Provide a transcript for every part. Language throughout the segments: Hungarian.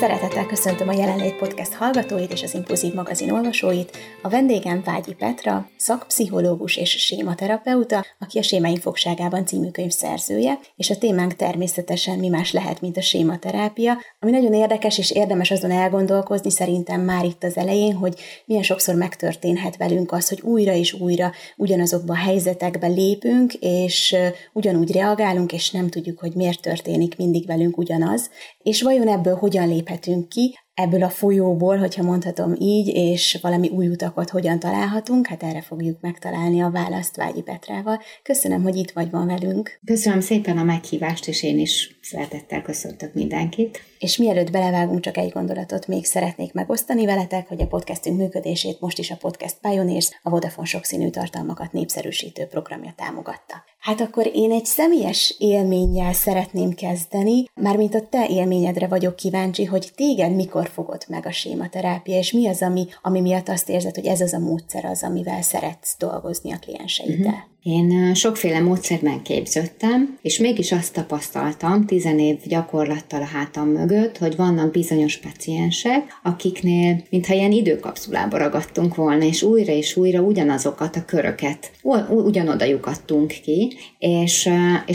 Szeretettel köszöntöm a Jelenlét podcast hallgatóit és az Impulzív magazin olvasóit. A vendégem Vágyi Petra, szakpszichológus és sématerapeuta, aki a Sémáink Fogságában című könyv szerzője, és a témánk természetesen mi más lehet, mint a sématerápia, ami nagyon érdekes és érdemes azon elgondolkozni szerintem már itt az elején, hogy milyen sokszor megtörténhet velünk az, hogy újra és újra ugyanazokba a helyzetekbe lépünk, és ugyanúgy reagálunk, és nem tudjuk, hogy miért történik mindig velünk ugyanaz, és vajon ebből hogyan léphetünk ki, ebből a folyóból, hogyha mondhatom így, és valami új utakat hogyan találhatunk, hát erre fogjuk megtalálni a választ Vágyi Petrával. Köszönöm, hogy itt vagy van velünk. Köszönöm szépen a meghívást, és én is szeretettel köszöntök mindenkit. És mielőtt belevágunk, csak egy gondolatot még szeretnék megosztani veletek, hogy a podcastünk működését most is a Podcast Pioneers, a Vodafone sokszínű tartalmakat népszerűsítő programja támogatta. Hát akkor én egy személyes élménnyel szeretném kezdeni, mármint a te élményedre vagyok kíváncsi, hogy téged mikor fogod meg a sématerápia, és mi az, ami miatt azt érzed, hogy ez az a módszer az, amivel szeretsz dolgozni a klienseiddel. Uh-huh. Én sokféle módszerben képződtem, és mégis azt tapasztaltam 10 év gyakorlattal a hátam mögött, hogy vannak bizonyos paciensek, akiknél mintha ilyen időkapszulába ragadtunk volna, és újra ugyanazokat a köröket, ugyanoda lyukadtunk ki, és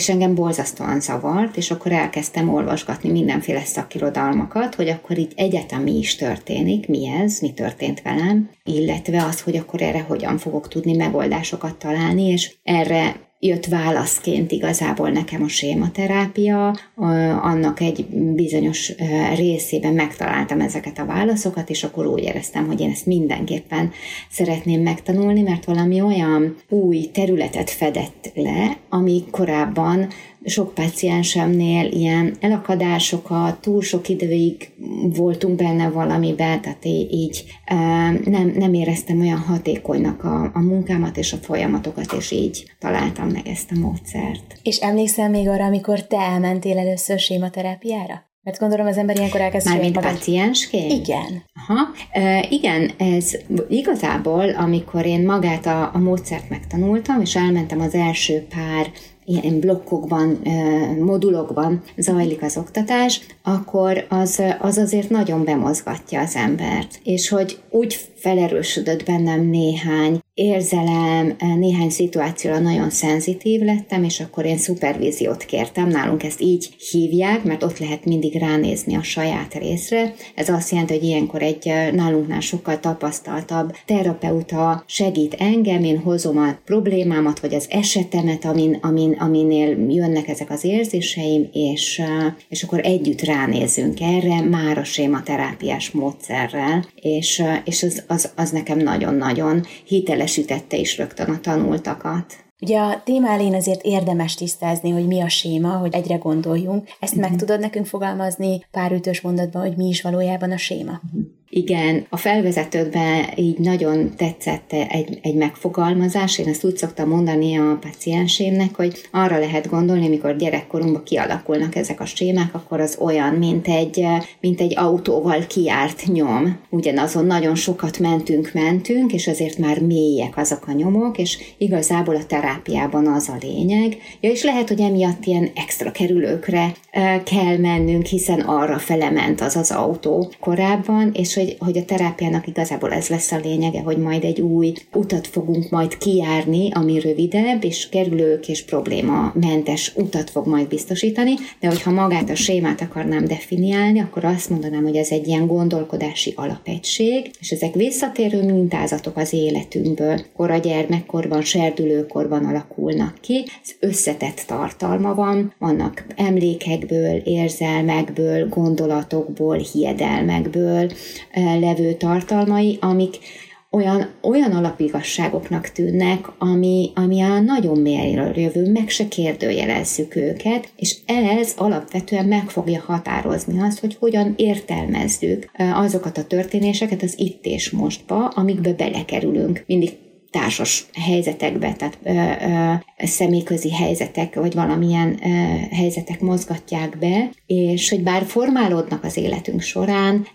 engem borzasztóan zavart, és akkor elkezdtem olvasgatni mindenféle szakirodalmakat, hogy akkor így egyáltalán mi is történik, mi ez, mi történt velem, illetve az, hogy akkor erre hogyan fogok tudni megoldásokat találni, és erre jött válaszként igazából nekem a sématerápia, annak egy bizonyos részében megtaláltam ezeket a válaszokat, és akkor úgy éreztem, hogy én ezt mindenképpen szeretném megtanulni, mert valami olyan új területet fedett le, ami korábban sok páciensemnél ilyen elakadásokat, túl sok időig voltunk benne valamiben, tehát így nem éreztem olyan hatékonynak a munkámat és a folyamatokat, és így találtam meg ezt a módszert. És emlékszel még arra, amikor te elmentél először sématerápiára? Mert gondolom az ember ilyenkor elkezd... Mármint paciensként? Igen. Aha. Igen, ez igazából, amikor én magát a módszert megtanultam, és elmentem az első pár ilyen blokkokban, modulokban zajlik az oktatás, akkor az azért nagyon bemozgatja az embert. És hogy úgy felerősödött bennem néhány érzelem, néhány szituációra nagyon szenzitív lettem, és akkor én szupervíziót kértem. Nálunk ezt így hívják, mert ott lehet mindig ránézni a saját részre. Ez azt jelenti, hogy ilyenkor egy nálunknál sokkal tapasztaltabb terapeuta segít engem, én hozom a problémámat, vagy az esetemet, aminél jönnek ezek az érzéseim, és akkor együtt ránézzünk erre, már a sématerápiás módszerrel, és az nekem nagyon-nagyon hitelesítette is rögtön a tanultakat. Ugye a téma elején azért érdemes tisztázni, hogy mi a séma, hogy egyre gondoljunk. Ezt meg tudod nekünk fogalmazni pár ütős mondatban, hogy mi is valójában a séma? Igen, a felvezetőkben így nagyon tetszett egy megfogalmazás, én ezt úgy szoktam mondani a paciensémnek, hogy arra lehet gondolni, amikor gyerekkorunkban kialakulnak ezek a sémák, akkor az olyan, mint egy autóval kijárt nyom. Ugyanazon nagyon sokat mentünk, és azért már mélyek azok a nyomok, és igazából a terápiában az a lényeg. Ja, és lehet, hogy emiatt ilyen extra kerülőkre kell mennünk, hiszen arra felement az autó korábban, és hogy a terápiának igazából ez lesz a lényege, hogy majd egy új utat fogunk majd kijárni, ami rövidebb, és kerülők és problémamentes utat fog majd biztosítani, de hogyha magát a sémát akarnám definiálni, akkor azt mondanám, hogy ez egy ilyen gondolkodási alapegység, és ezek visszatérő mintázatok az életünkből, kora gyermekkorban, serdülőkorban alakulnak ki, ez összetett tartalma van, vannak emlékekből, érzelmekből, gondolatokból, hiedelmekből levő tartalmai, amik olyan alapigasságoknak tűnnek, ami a nagyon mélyről jövő, meg se kérdőjelezzük őket, és ez alapvetően meg fogja határozni azt, hogy hogyan értelmezzük azokat a történéseket az itt és mostba, amikbe belekerülünk. Mindig társas helyzetekbe, tehát személyközi helyzetek, vagy valamilyen helyzetek mozgatják be, és hogy bár formálódnak az életünk során,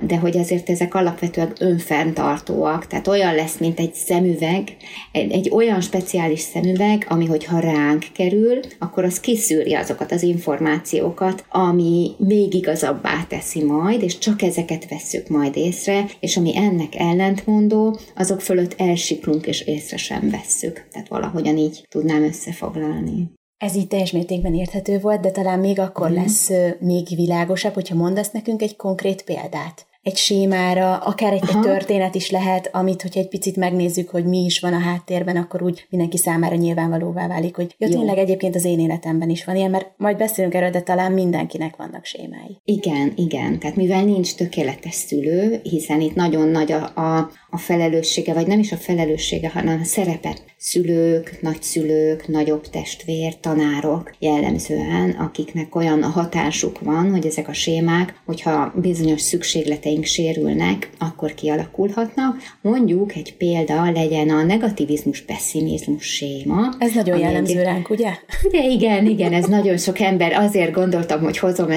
de hogy azért ezek alapvetően önfenntartóak, tehát olyan lesz, mint egy szemüveg, egy olyan speciális szemüveg, ami hogyha ránk kerül, akkor az kiszűri azokat az információkat, ami még igazabbá teszi majd, és csak ezeket vesszük majd észre, és ami ennek ellentmondó, azok fölött elsiklunk, és észre sem vesszük. Tehát valahogyan így tudnám összefoglalni. Ez így teljes mértékben érthető volt, de talán még akkor lesz még világosabb, hogyha mondasz nekünk egy konkrét példát. Egy sémára, akár egy történet is lehet, amit, hogyha egy picit megnézzük, hogy mi is van a háttérben, akkor úgy mindenki számára nyilvánvalóvá válik, hogy jó, tényleg egyébként az én életemben is van ilyen, mert majd beszélünk erről, de talán mindenkinek vannak sémái. Igen. Tehát mivel nincs tökéletes szülő, hiszen itt nagyon nagy a felelőssége, vagy nem is a felelőssége, hanem a szerepe. Szülők, nagyszülők, nagyobb testvér, tanárok jellemzően, akiknek olyan hatásuk van, hogy ezek a sémák, hogyha bizonyos szükségleteink sérülnek, akkor kialakulhatnak. Mondjuk egy példa legyen a negativizmus-pesszimizmus séma. Ez nagyon jellemző ránk, ugye? De igen, ez nagyon sok ember. Azért gondoltam, hogy hozom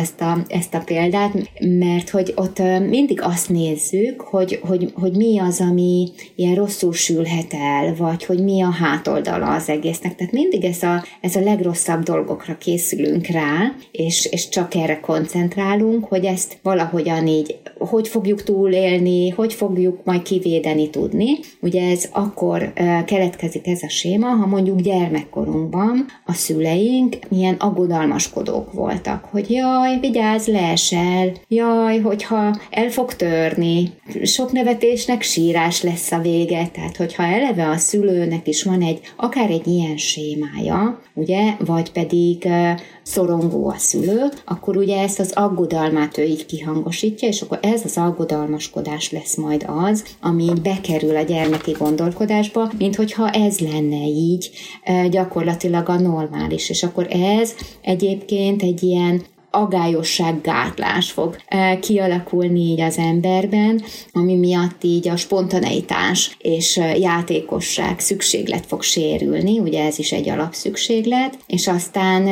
ezt a példát, mert hogy ott mindig azt nézzük, hogy mi az, ami ilyen rosszul sülhet el, vagy hogy mi a hátoldala az egésznek. Tehát mindig ez a legrosszabb dolgokra készülünk rá, és csak erre koncentrálunk, hogy ezt valahogyan így, hogy fogjuk túlélni, hogy fogjuk majd kivédeni tudni. Ugye ez akkor keletkezik ez a séma, ha mondjuk gyermekkorunkban a szüleink ilyen aggodalmaskodók voltak, hogy jaj, vigyázz, leesel, jaj, hogyha el fog törni, sok nevetésnek sírás lesz a vége, tehát hogyha eleve a szülőnek is van akár egy ilyen sémája, ugye, vagy pedig szorongó a szülő, akkor ugye ezt az aggodalmát ő így kihangosítja, és akkor ez az aggodalmaskodás lesz majd az, ami bekerül a gyermeki gondolkodásba, mint hogyha ez lenne így gyakorlatilag a normális, és akkor ez egyébként egy ilyen agályossággátlás fog kialakulni így az emberben, ami miatt így a spontaneitás és játékosság szükséglet fog sérülni, ugye ez is egy alapszükséglet, és aztán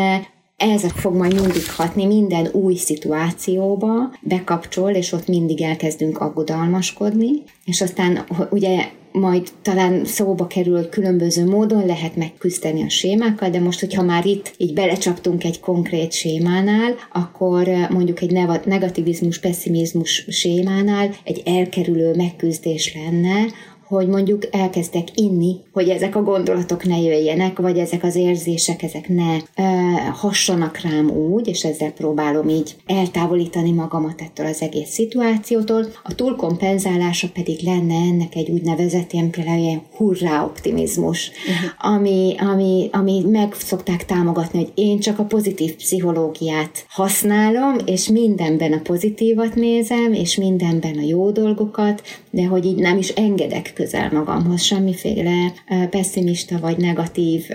ez fog majd mindig hatni minden új szituációba, bekapcsol, és ott mindig elkezdünk aggodalmaskodni, és aztán ugye majd talán szóba kerül, hogy különböző módon lehet megküzdeni a sémákkal, de most, hogyha már itt így belecsaptunk egy konkrét sémánál, akkor mondjuk egy negativizmus-pesszimizmus sémánál egy elkerülő megküzdés lenne, hogy mondjuk elkezdek inni, hogy ezek a gondolatok ne jöjjenek, vagy ezek az érzések, ezek ne hassanak rám úgy, és ezzel próbálom így eltávolítani magamat ettől az egész szituációtól. A túlkompenzálása pedig lenne ennek egy úgynevezett ilyen hurrá optimizmus, ami meg szokták támogatni, hogy én csak a pozitív pszichológiát használom, és mindenben a pozitívat nézem, és mindenben a jó dolgokat, de hogy így nem is engedek közel magamhoz semmiféle pesszimista vagy negatív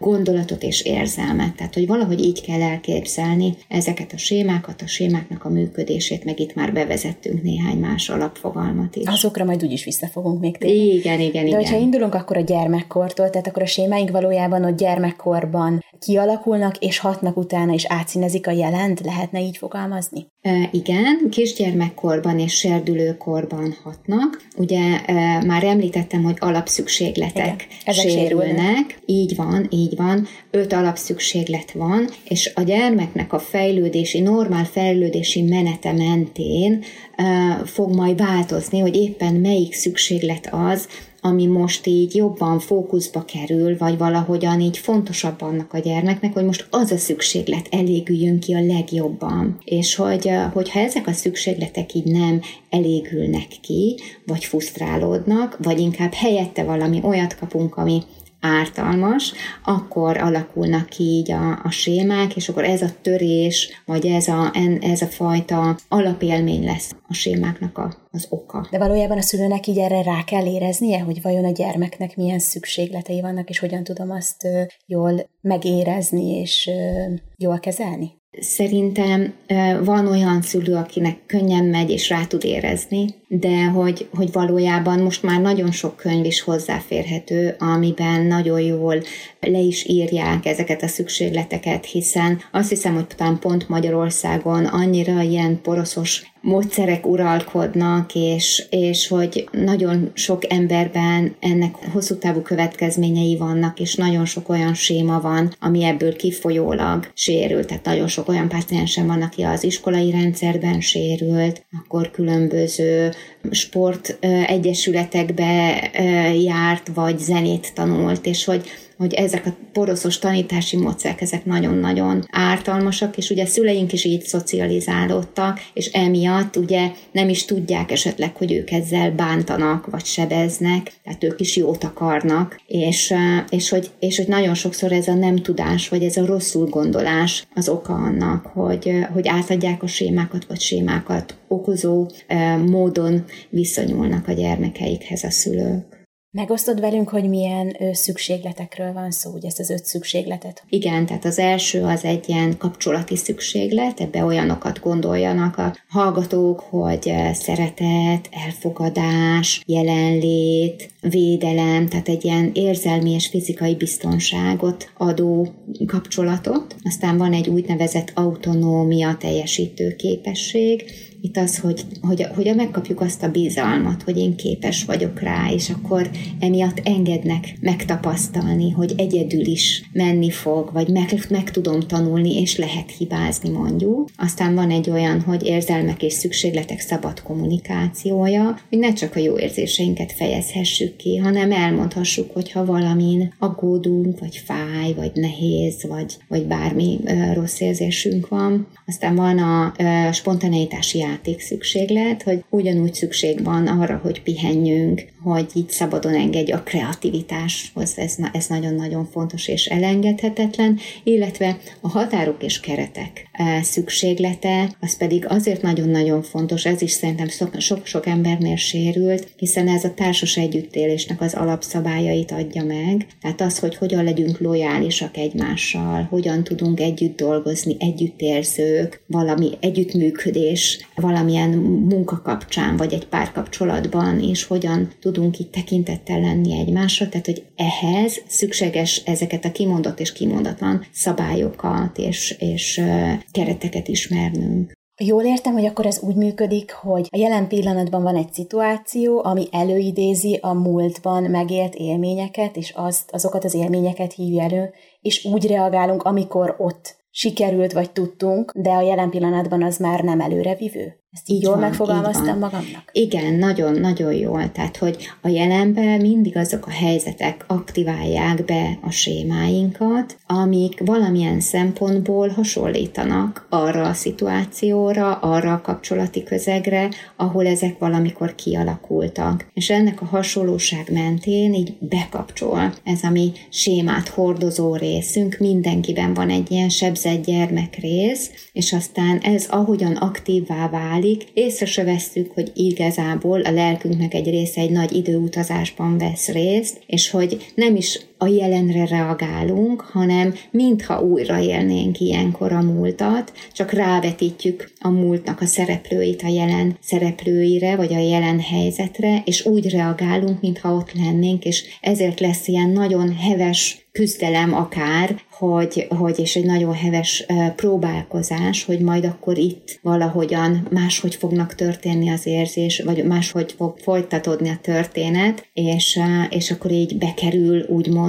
gondolatot és érzelmet. Tehát, hogy valahogy így kell elképzelni ezeket a sémákat, a sémáknak a működését, meg itt már bevezettünk néhány más alapfogalmat is. Azokra majd úgyis vissza fogunk még térni. Igen. De hogyha indulunk akkor a gyermekkortól, tehát akkor a sémáink valójában ott gyermekkorban kialakulnak, és hatnak utána, és átszínezik a jelent, lehetne így fogalmazni? Igen, kisgyermekkorban és serdülőkorban hatnak. Ugye már említettem, hogy alapszükségletek sérülnek. Így van. 5 alapszükséglet van, és a gyermeknek a normál fejlődési menete mentén fog majd változni, hogy éppen melyik szükséglet az, ami most így jobban fókuszba kerül, vagy valahogyan így fontosabb annak a gyermeknek, hogy most az a szükséglet elégüljön ki a legjobban. És hogyha ezek a szükségletek így nem elégülnek ki, vagy frusztrálódnak, vagy inkább helyette valami olyat kapunk, ami ártalmas, akkor alakulnak ki így a sémák, és akkor ez a törés, vagy ez a fajta alapélmény lesz a sémáknak az oka. De valójában a szülőnek így erre rá kell éreznie, hogy vajon a gyermeknek milyen szükségletei vannak, és hogyan tudom azt jól megérezni, és jól kezelni? Szerintem van olyan szülő, akinek könnyen megy és rá tud érezni, de hogy valójában most már nagyon sok könyv is hozzáférhető, amiben nagyon jól le is írják ezeket a szükségleteket, hiszen azt hiszem, hogy talán pont Magyarországon annyira ilyen poroszos módszerek uralkodnak, és hogy nagyon sok emberben ennek hosszú távú következményei vannak, és nagyon sok olyan séma van, ami ebből kifolyólag sérült. Tehát nagyon sok olyan páciensen van, aki az iskolai rendszerben sérült, akkor különböző sportegyesületekbe járt, vagy zenét tanult, és hogy ezek a poroszos tanítási módszerek, ezek nagyon-nagyon ártalmasak, és ugye szüleink is így szocializálódtak, és emiatt ugye nem is tudják esetleg, hogy ők ezzel bántanak, vagy sebeznek, tehát ők is jót akarnak, és hogy nagyon sokszor ez a nem tudás, vagy ez a rosszul gondolás az oka annak, hogy átadják a sémákat, vagy sémákat okozó módon viszonyulnak a gyermekeikhez a szülők. Megosztod velünk, hogy milyen szükségletekről van szó, ugye ezt az 5 szükségletet? Igen, tehát az első az egy ilyen kapcsolati szükséglet, ebbe olyanokat gondoljanak a hallgatók, hogy szeretet, elfogadás, jelenlét, védelem, tehát egy ilyen érzelmi és fizikai biztonságot adó kapcsolatot. Aztán van egy úgynevezett autonómia teljesítő képesség. Itt az, hogy megkapjuk azt a bizalmat, hogy én képes vagyok rá, és akkor emiatt engednek megtapasztalni, hogy egyedül is menni fog, vagy meg tudom tanulni, és lehet hibázni mondjuk. Aztán van egy olyan, hogy érzelmek és szükségletek szabad kommunikációja, hogy ne csak a jó érzéseinket fejezhessük ki, hanem elmondhassuk, hogyha valamin aggódunk, vagy fáj, vagy nehéz, vagy bármi rossz érzésünk van. Aztán van a spontaneitási játékszükséglet, hogy ugyanúgy szükség van arra, hogy pihenjünk, hogy így szabadon engedj a kreativitáshoz, ez nagyon-nagyon fontos és elengedhetetlen, illetve a határok és keretek szükséglete, az pedig azért nagyon-nagyon fontos, ez is szerintem sok-sok embernél sérült, hiszen ez a társas együttélésnek az alapszabályait adja meg, tehát az, hogy hogyan legyünk lojálisak egymással, hogyan tudunk együtt dolgozni, együttérzők, valami együttműködés, valamilyen munka kapcsán, vagy egy párkapcsolatban, és hogyan tudunk így tekintettel lenni egymásra, tehát hogy ehhez szükséges ezeket a kimondott és kimondatlan szabályokat és kereteket ismernünk. Jól értem, hogy akkor ez úgy működik, hogy a jelen pillanatban van egy szituáció, ami előidézi a múltban megélt élményeket, és azokat az élményeket hívja elő, és úgy reagálunk, amikor ott sikerült, vagy tudtunk, de a jelen pillanatban az már nem előrevívő. Ezt így jól megfogalmaztam magamnak? Igen, nagyon-nagyon jól. Tehát, hogy a jelenben mindig azok a helyzetek aktiválják be a sémáinkat, amik valamilyen szempontból hasonlítanak arra a szituációra, arra a kapcsolati közegre, ahol ezek valamikor kialakultak. És ennek a hasonlóság mentén így bekapcsol ez a mi sémát hordozó részünk. Mindenkiben van egy ilyen sebzett gyermek rész, és aztán ez ahogyan aktívvá válik, észre se vesszük, hogy igazából a lelkünknek egy része egy nagy időutazásban vesz részt, és hogy nem is a jelenre reagálunk, hanem mintha újraélnénk ilyenkor a múltat, csak rávetítjük a múltnak a szereplőit a jelen szereplőire, vagy a jelen helyzetre, és úgy reagálunk, mintha ott lennénk, és ezért lesz ilyen nagyon heves küzdelem akár, hogy és egy nagyon heves próbálkozás, hogy majd akkor itt valahogyan máshogy fognak történni az érzés, vagy máshogy fog folytatódni a történet, és akkor így bekerül, úgymond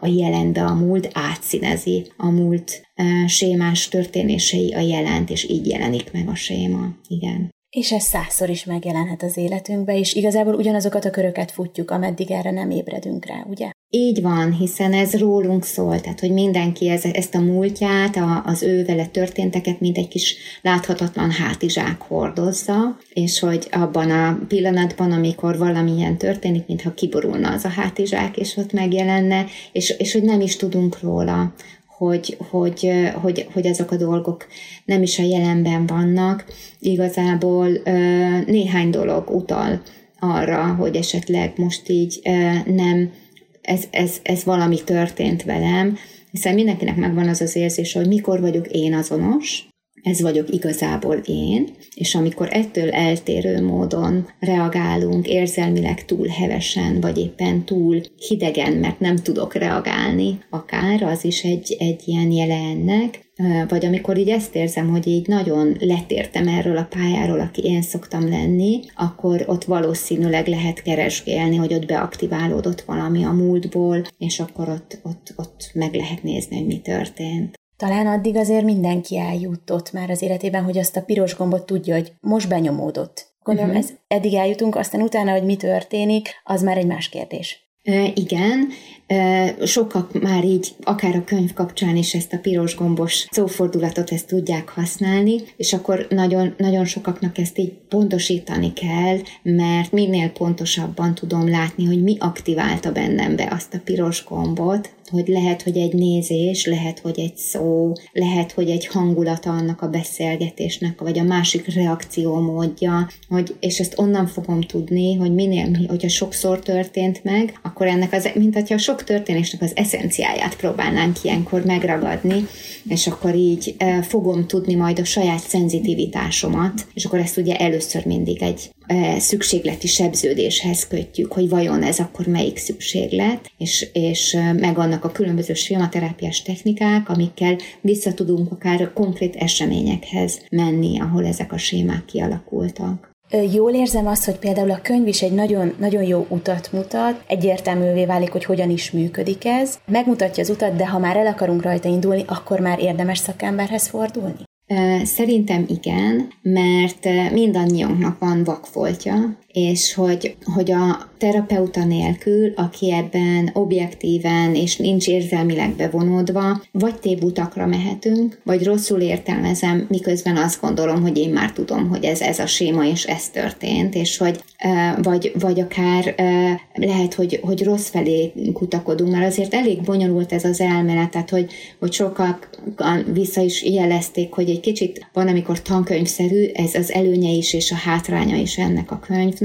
a jelenbe a múlt, átszínezi a múlt sémás történései a jelent, és így jelenik meg a séma. Igen. És ez 100-szor is megjelenhet az életünkbe, és igazából ugyanazokat a köröket futjuk, ameddig erre nem ébredünk rá, ugye? Így van, hiszen ez rólunk szól, tehát hogy mindenki ezt a múltját, az ő vele történteket, mint egy kis láthatatlan hátizsák hordozza, és hogy abban a pillanatban, amikor valamilyen történik, mintha kiborulna az a hátizsák, és ott megjelenne, és hogy nem is tudunk róla, hogy azok a dolgok nem is a jelenben vannak. Igazából néhány dolog utal arra, hogy esetleg most így nem ez valami történt velem, hiszen mindenkinek megvan az az érzés, hogy mikor vagyok én azonos, ez vagyok igazából én, és amikor ettől eltérő módon reagálunk érzelmileg túl hevesen, vagy éppen túl hidegen, mert nem tudok reagálni akár, az is egy ilyen jele ennek, vagy amikor így ezt érzem, hogy így nagyon letértem erről a pályáról, aki én szoktam lenni, akkor ott valószínűleg lehet keresgélni, hogy ott beaktiválódott valami a múltból, és akkor ott meg lehet nézni, hogy mi történt. Talán addig azért mindenki eljutott már az életében, hogy azt a piros gombot tudja, hogy most benyomódott. Gondolom, ez eddig eljutunk, aztán utána, hogy mi történik, az már egy más kérdés. Igen, sokak már így, akár a könyv kapcsán is ezt a piros gombos szófordulatot ezt tudják használni, és akkor nagyon, nagyon sokaknak ezt így pontosítani kell, mert minél pontosabban tudom látni, hogy mi aktiválta bennembe azt a piros gombot, hogy lehet, hogy egy nézés, lehet, hogy egy szó, lehet, hogy egy hangulata annak a beszélgetésnek, vagy a másik reakciómódja, és ezt onnan fogom tudni, hogy hogyha sokszor történt meg, akkor ennek mint hogyha sok történésnek az eszenciáját próbálnánk ilyenkor megragadni, és akkor így fogom tudni majd a saját szenzitivitásomat, és akkor ezt ugye először mindig egy szükségleti sebződéshez kötjük, hogy vajon ez akkor melyik szükséglet, és meg annak a különböző filmaterápiás technikák, amikkel vissza tudunk akár konkrét eseményekhez menni, ahol ezek a sémák kialakultak. Jól érzem azt, hogy például a könyv is egy nagyon, nagyon jó utat mutat, egyértelművé válik, hogy hogyan is működik ez, megmutatja az utat, de ha már el akarunk rajta indulni, akkor már érdemes szakemberhez fordulni? Szerintem igen, mert mindannyiunknak van vakfoltja, és hogy a terapeuta nélkül, aki ebben objektíven és nincs érzelmileg bevonódva, vagy tévutakra mehetünk, vagy rosszul értelmezem, miközben azt gondolom, hogy én már tudom, hogy ez a séma, és ez történt, és vagy akár lehet, hogy rossz felé kutakodunk, mert azért elég bonyolult ez az elmélet, tehát hogy sokan vissza is jelezték, hogy egy kicsit van, amikor tankönyvszerű, ez az előnye is, és a hátránya is ennek a könyv,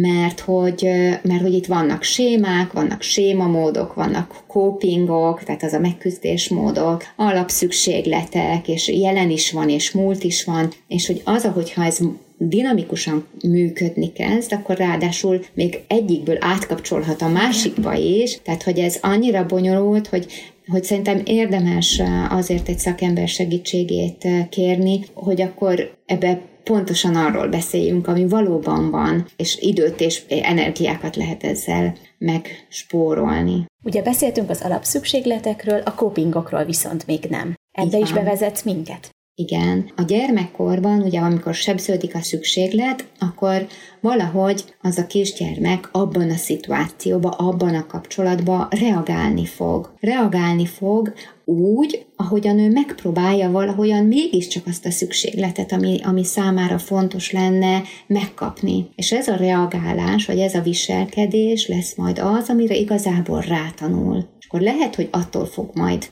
mert hogy itt vannak sémák, vannak sémamódok, vannak copingok, tehát az a megküzdésmódok, alapszükségletek, és jelen is van, és múlt is van, és hogy az, ahogyha ez dinamikusan működni kezd, akkor ráadásul még egyikből átkapcsolhat a másikba is, tehát hogy ez annyira bonyolult, hogy szerintem érdemes azért egy szakember segítségét kérni, hogy akkor ebbe pontosan arról beszéljünk, ami valóban van, és időt és energiákat lehet ezzel megspórolni. Ugye beszéltünk az alapszükségletekről, a copingokról viszont még nem. Ebbe is bevezetsz minket? Igen. A gyermekkorban, ugye amikor sebződik a szükséglet, akkor valahogy az a kisgyermek abban a szituációban, abban a kapcsolatban reagálni fog. Reagálni fog úgy, ahogyan ő megpróbálja valahogyan mégiscsak azt a szükségletet, ami számára fontos lenne megkapni. És ez a reagálás, vagy ez a viselkedés lesz majd az, amire igazából rátanul. És akkor lehet, hogy attól fog majd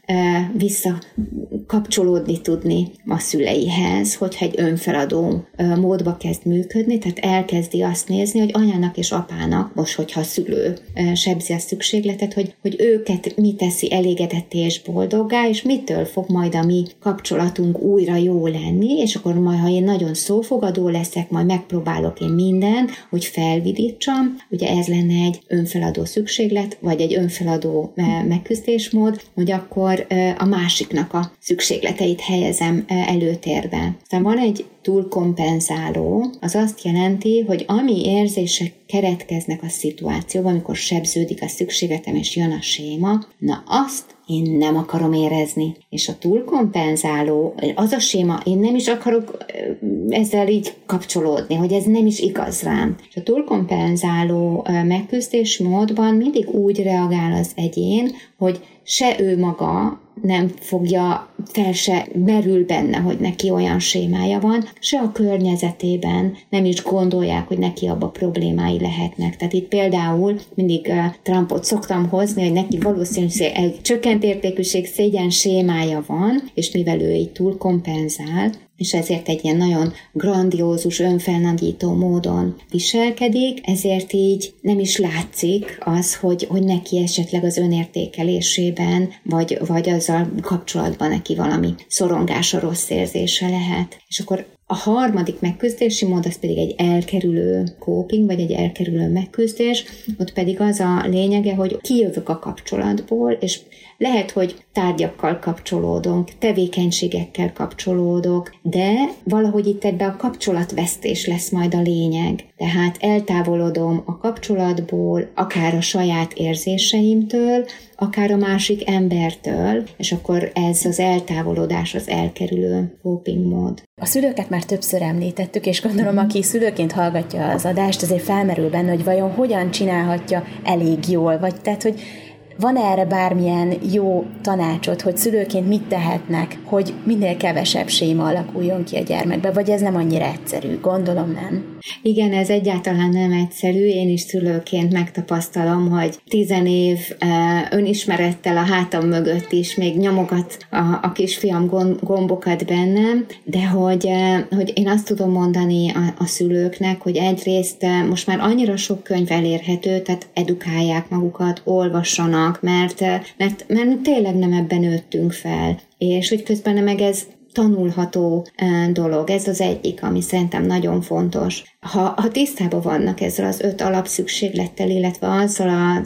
visszakapcsolódni tudni a szüleihez, hogyha egy önfeladó módba kezd működni, tehát elkezdi azt nézni, hogy anyának és apának, most hogyha a szülő sebzi a szükségletet, hogy őket mi teszi elégedetté és boldoggá, és mitől fog majd a mi kapcsolatunk újra jó lenni, és akkor majd, ha én nagyon szófogadó leszek, majd megpróbálok én mindent, hogy felvidítsam. Ugye ez lenne egy önfeladó szükséglet, vagy egy önfeladó megküzdésmód, hogy akkor a másiknak a szükségleteit helyezem előtérbe. Aztán van egy túlkompenzáló, az azt jelenti, hogy ami érzések keretkeznek a szituációban, amikor sebződik a szükségletem, és jön a séma, na azt én nem akarom érezni. És a túlkompenzáló, az a séma, én nem is akarok ezzel így kapcsolódni, hogy ez nem is igaz rám. És a túlkompenzáló megküzdésmódban mindig úgy reagál az egyén, hogy se ő maga nem fogja, fel se merül benne, hogy neki olyan sémája van, se a környezetében nem is gondolják, hogy neki abba problémái lehetnek. Tehát itt például mindig Trumpot szoktam hozni, hogy neki valószínűleg egy csökkent értékűség, szégyen sémája van, és mivel ő így túl kompenzál, és ezért egy ilyen nagyon grandiózus, önfelnagyító módon viselkedik, ezért így nem is látszik az, hogy neki esetleg az önértékelésében, vagy azzal kapcsolatban neki valami szorongása, rossz érzése lehet. És akkor a harmadik megküzdési mód az pedig egy elkerülő coping, vagy egy elkerülő megküzdés, ott pedig az a lényege, hogy kijövök a kapcsolatból, és lehet, hogy tárgyakkal kapcsolódunk, tevékenységekkel kapcsolódok, de valahogy itt ebben a kapcsolatvesztés lesz majd a lényeg. Tehát eltávolodom a kapcsolatból, akár a saját érzéseimtől, akár a másik embertől, és akkor ez az eltávolodás, az elkerülő coping mód. A szülőket már többször említettük, és gondolom, aki szülőként hallgatja az adást, azért felmerül benne, hogy vajon hogyan csinálhatja elég jól, vagy tehát, hogy van-e erre bármilyen jó tanácsod, hogy szülőként mit tehetnek, hogy minél kevesebb séma alakuljon ki a gyermekbe, vagy ez nem annyira egyszerű? Gondolom nem. Igen, ez egyáltalán nem egyszerű. Én is szülőként megtapasztalom, hogy 10 év önismerettel a hátam mögött is még nyomogat a kisfiam gombokat bennem, de hogy én azt tudom mondani a szülőknek, hogy egyrészt most már annyira sok könyv elérhető, tehát edukálják magukat, olvassanak, mert tényleg nem ebben nőttünk fel, és hogy közben meg ez tanulható dolog, ez az egyik, ami szerintem nagyon fontos. Ha tisztában vannak ezzel az 5 alapszükséglettel, illetve azzal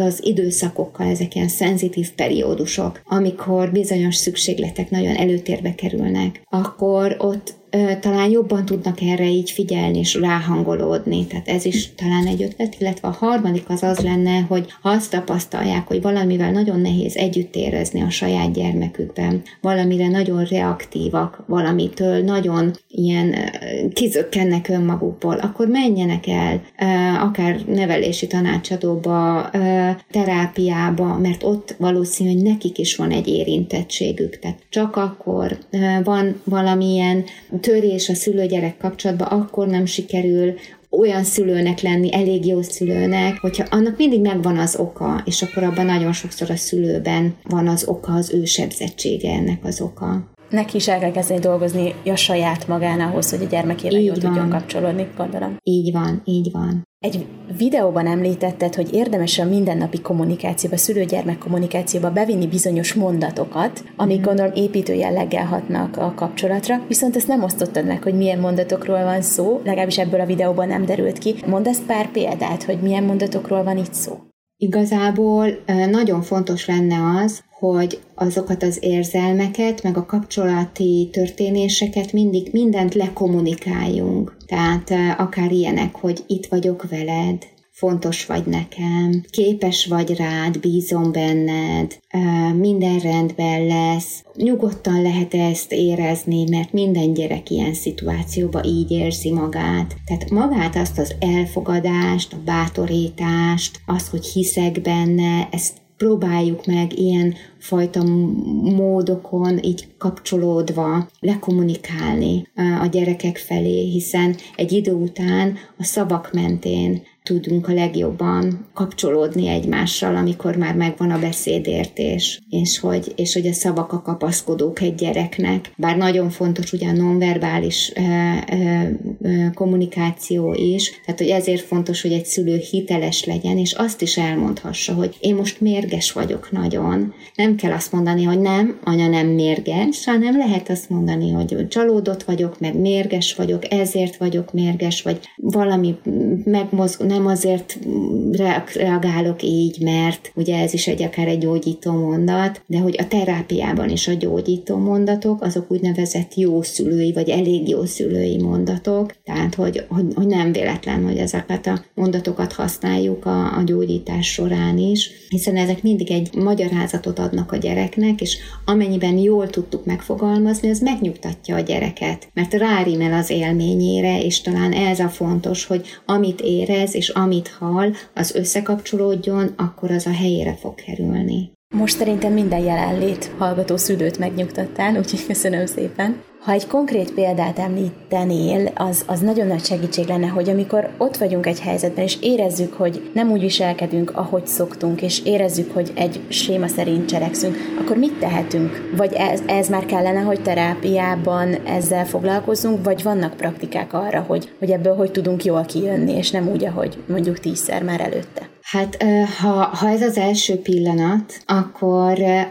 az időszakokkal, ezek ilyen szenzitív periódusok, amikor bizonyos szükségletek nagyon előtérbe kerülnek, akkor ott talán jobban tudnak erre így figyelni és ráhangolódni. Tehát ez is talán egy ötlet, illetve a harmadik az lenne, hogy ha azt tapasztalják, hogy valamivel nagyon nehéz együtt érezni a saját gyermekükben, valamire nagyon reaktívak, valamitől nagyon ilyen kizökkennek önmagukból, akkor menjenek el akár nevelési tanácsadóba, terápiába, mert ott valószínű, hogy nekik is van egy érintettségük. Tehát csak akkor van valamilyen törés a szülő-gyerek kapcsolatban, akkor nem sikerül olyan szülőnek lenni, elég jó szülőnek, hogyha annak mindig megvan az oka, és akkor abban nagyon sokszor a szülőben van az oka, az ő sebzettsége ennek az oka. Neki is el kell kezdeni dolgozni a saját magán ahhoz, hogy a gyermekével jól tudjon kapcsolódni, gondolom. Így van, így van. Egy videóban említetted, hogy érdemes a mindennapi kommunikációba, szülő-gyermek kommunikációba bevinni bizonyos mondatokat, amik gondolom építő jelleggel hatnak a kapcsolatra, viszont ezt nem osztottad meg, hogy milyen mondatokról van szó, legalábbis ebből a videóban nem derült ki. Mondd ezt pár példát, hogy milyen mondatokról van itt szó. Igazából nagyon fontos lenne az, hogy azokat az érzelmeket, meg a kapcsolati történéseket mindig mindent lekommunikáljunk. Tehát akár ilyenek, hogy itt vagyok veled, fontos vagy nekem, képes vagy rád, bízom benned, minden rendben lesz, nyugodtan lehet ezt érezni, mert minden gyerek ilyen szituációban így érzi magát. Tehát magát, azt az elfogadást, a bátorítást, azt, hogy hiszek benne, ezt próbáljuk meg ilyen fajta módokon így kapcsolódva lekommunikálni a gyerekek felé, hiszen egy idő után a szavak mentén tudunk a legjobban kapcsolódni egymással, amikor már megvan a beszédértés, és hogy a szavak a kapaszkodók egy gyereknek. Bár nagyon fontos ugye a nonverbális kommunikáció is, tehát hogy ezért fontos, hogy egy szülő hiteles legyen, és azt is elmondhassa, hogy én most mérges vagyok nagyon. Nem kell azt mondani, hogy nem, anya nem mérges, hanem lehet azt mondani, hogy csalódott vagyok, meg mérges vagyok, ezért vagyok mérges, vagy valami megmozgó, nem azért reagálok így, mert ugye ez is akár egy gyógyító mondat, de hogy a terápiában is a gyógyító mondatok, azok úgynevezett jó szülői, vagy elég jó szülői mondatok, tehát hogy nem véletlen, hogy ezeket a mondatokat használjuk a gyógyítás során is, hiszen ezek mindig egy magyarázatot adnak a gyereknek, és amennyiben jól tudtuk megfogalmazni, az megnyugtatja a gyereket, mert rárímel az élményére, és talán ez a fontos, hogy amit érez, és amit hall, az összekapcsolódjon, akkor az a helyére fog kerülni. Most szerintem minden jelenlét hallgató szülőt megnyugtattál, úgyhogy köszönöm szépen. Ha egy konkrét példát említenél, az nagyon nagy segítség lenne, hogy amikor ott vagyunk egy helyzetben, és érezzük, hogy nem úgy viselkedünk, ahogy szoktunk, és érezzük, hogy egy séma szerint cselekszünk, akkor mit tehetünk? Vagy ez már kellene, hogy terápiában ezzel foglalkozzunk, vagy vannak praktikák arra, hogy ebből hogy tudunk jól kijönni, és nem úgy, ahogy mondjuk 10-szer már előtte? Hát, ha ez az első pillanat,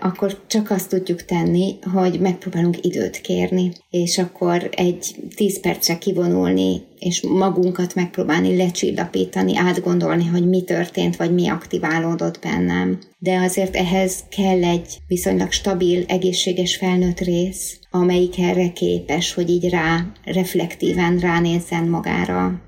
akkor csak azt tudjuk tenni, hogy megpróbálunk időt kérni, és akkor egy 10 percre kivonulni, és magunkat megpróbálni lecsillapítani, átgondolni, hogy mi történt, vagy mi aktiválódott bennem. De azért ehhez kell egy viszonylag stabil, egészséges felnőtt rész, amelyik erre képes, hogy így reflektíven ránézzen magára.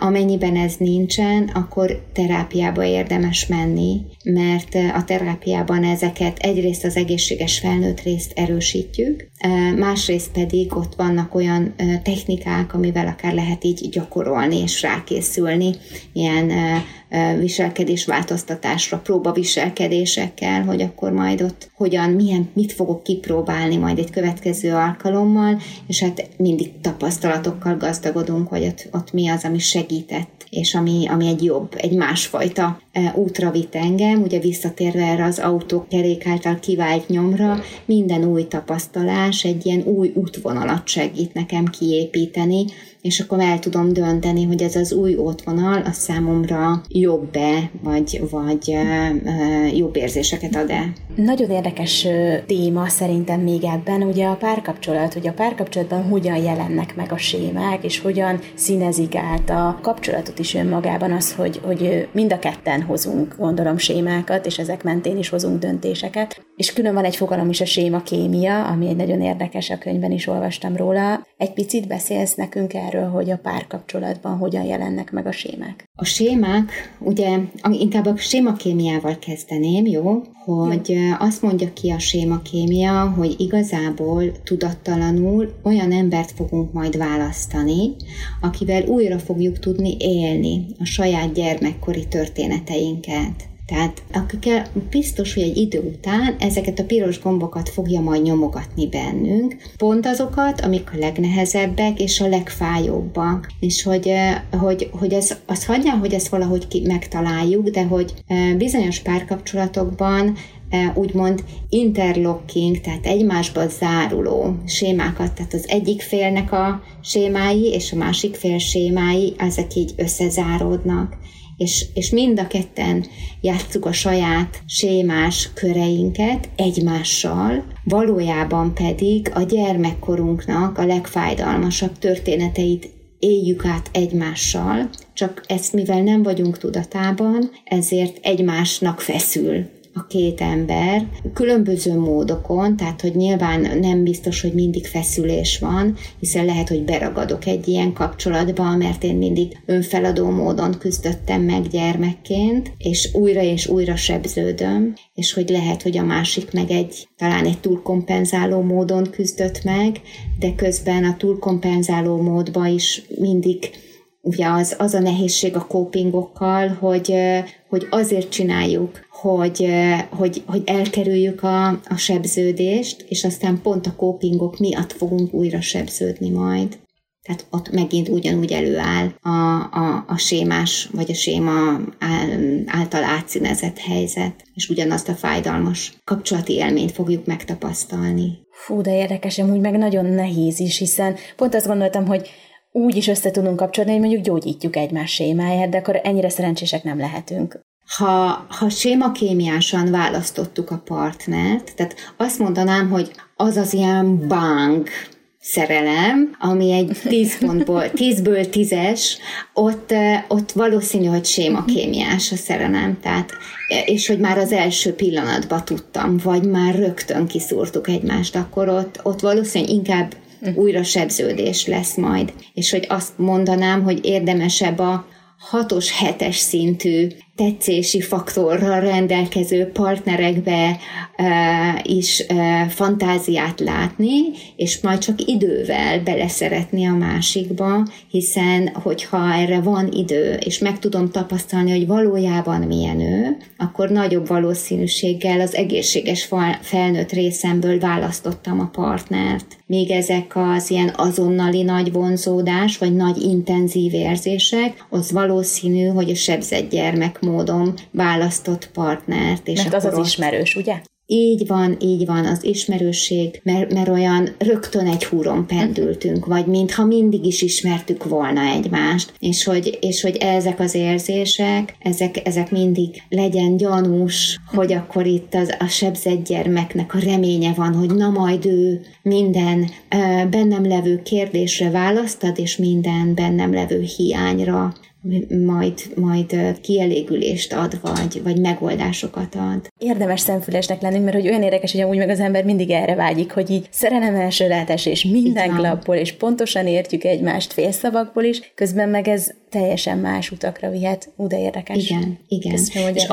Amennyiben ez nincsen, akkor terápiába érdemes menni, mert a terápiában ezeket egyrészt az egészséges felnőtt részt erősítjük, másrészt pedig ott vannak olyan technikák, amivel akár lehet így gyakorolni és rákészülni, ilyen viselkedésváltoztatásra, próbaviselkedésekkel, hogy akkor majd ott mit fogok kipróbálni majd egy következő alkalommal, és hát mindig tapasztalatokkal gazdagodunk, hogy ott mi az, ami segített, és ami egy jobb, egy másfajta útra vitt engem, ugye visszatérve erre az autókerék által kivált nyomra, minden új tapasztalás egy ilyen új útvonalat segít nekem kiépíteni, és akkor el tudom dönteni, hogy ez az új útvonal a számomra jobb-e, vagy jobb érzéseket ad-e. Nagyon érdekes téma szerintem még ebben, ugye a párkapcsolat, hogy a párkapcsolatban hogyan jelennek meg a sémák, és hogyan színezik át a kapcsolatot is önmagában az, hogy mind a ketten hozunk, gondolom, sémákat, és ezek mentén is hozunk döntéseket. És külön van egy fogalom is, a sémakémia, ami egy nagyon érdekes, a könyvben is olvastam róla. Egy picit beszélsz nekünk erről, hogy a párkapcsolatban hogyan jelennek meg a sémák? A sémák, ugye inkább a sémakémiával kezdeném, jó? Hogy azt mondja ki a sémakémia, hogy igazából tudattalanul olyan embert fogunk majd választani, akivel újra fogjuk tudni élni a saját gyermekkori történeteinket. Tehát akikkel biztos, hogy egy idő után ezeket a piros gombokat fogja majd nyomogatni bennünk, pont azokat, amik a legnehezebbek és a legfájóbbak. És hogy ez, az hagyja, hogy ezt valahogy megtaláljuk, de hogy bizonyos párkapcsolatokban úgymond interlocking, tehát egymásba záruló sémákat, tehát az egyik félnek a sémái és a másik fél sémái, ezek így összezáródnak. És mind a ketten játsszuk a saját sémás köreinket egymással, valójában pedig a gyermekkorunknak a legfájdalmasabb történeteit éljük át egymással, csak ezt mivel nem vagyunk tudatában, ezért egymásnak feszül a két ember különböző módokon, tehát hogy nyilván nem biztos, hogy mindig feszülés van, hiszen lehet, hogy beragadok egy ilyen kapcsolatba, mert én mindig önfeladó módon küzdöttem meg gyermekként, és újra sebződöm, és hogy lehet, hogy a másik meg talán egy túlkompenzáló módon küzdött meg, de közben a túlkompenzáló módba is mindig ugye az a nehézség a copingokkal, hogy azért csináljuk, hogy elkerüljük a sebződést, és aztán pont a copingok miatt fogunk újra sebződni majd. Tehát ott megint ugyanúgy előáll a sémás, vagy a séma által átszínezett helyzet, és ugyanazt a fájdalmas kapcsolati élményt fogjuk megtapasztalni. Fú, de érdekes, amúgy meg nagyon nehéz is, hiszen pont azt gondoltam, hogy úgy is össze tudunk kapcsolni, hogy mondjuk gyógyítjuk egymás sémáját, de akkor ennyire szerencsések nem lehetünk. Ha sémakémiásan választottuk a partnert, tehát azt mondanám, hogy az az ilyen bang szerelem, ami egy 10-ből 10-es, ott valószínű, hogy sémakémiás a szerelem, tehát, és hogy már az első pillanatban tudtam, vagy már rögtön kiszúrtuk egymást, akkor ott valószínű inkább újra sebződés lesz majd. És hogy azt mondanám, hogy érdemesebb a 6-7-es szintű tetszési faktorral rendelkező partnerekbe is fantáziát látni, és majd csak idővel beleszeretni a másikba, hiszen hogyha erre van idő, és meg tudom tapasztalni, hogy valójában milyen ő, akkor nagyobb valószínűséggel az egészséges felnőtt részemből választottam a partnert. Még ezek az ilyen azonnali nagy vonzódás, vagy nagy intenzív érzések, az valószínű, hogy a sebzett gyermek módon választott partnert. És mert az az ismerős, ugye? Így van, az ismerősség, mert olyan rögtön egy húron pendültünk, vagy mintha mindig is ismertük volna egymást, és hogy ezek az érzések, ezek mindig legyen gyanús, hogy akkor itt a sebzett gyermeknek a reménye van, hogy na majd ő minden bennem levő kérdésre választad, és minden bennem levő hiányra majd kielégülést ad, vagy megoldásokat ad. Érdemes szemfülesnek lennünk, mert hogy olyan érdekes, hogy amúgy meg az ember mindig erre vágyik, hogy így szerelem első látás, és minden klapból, és pontosan értjük egymást félszavakból is, közben meg ez teljesen más utakra vihet, de érdekes. Igen. Köszönöm, és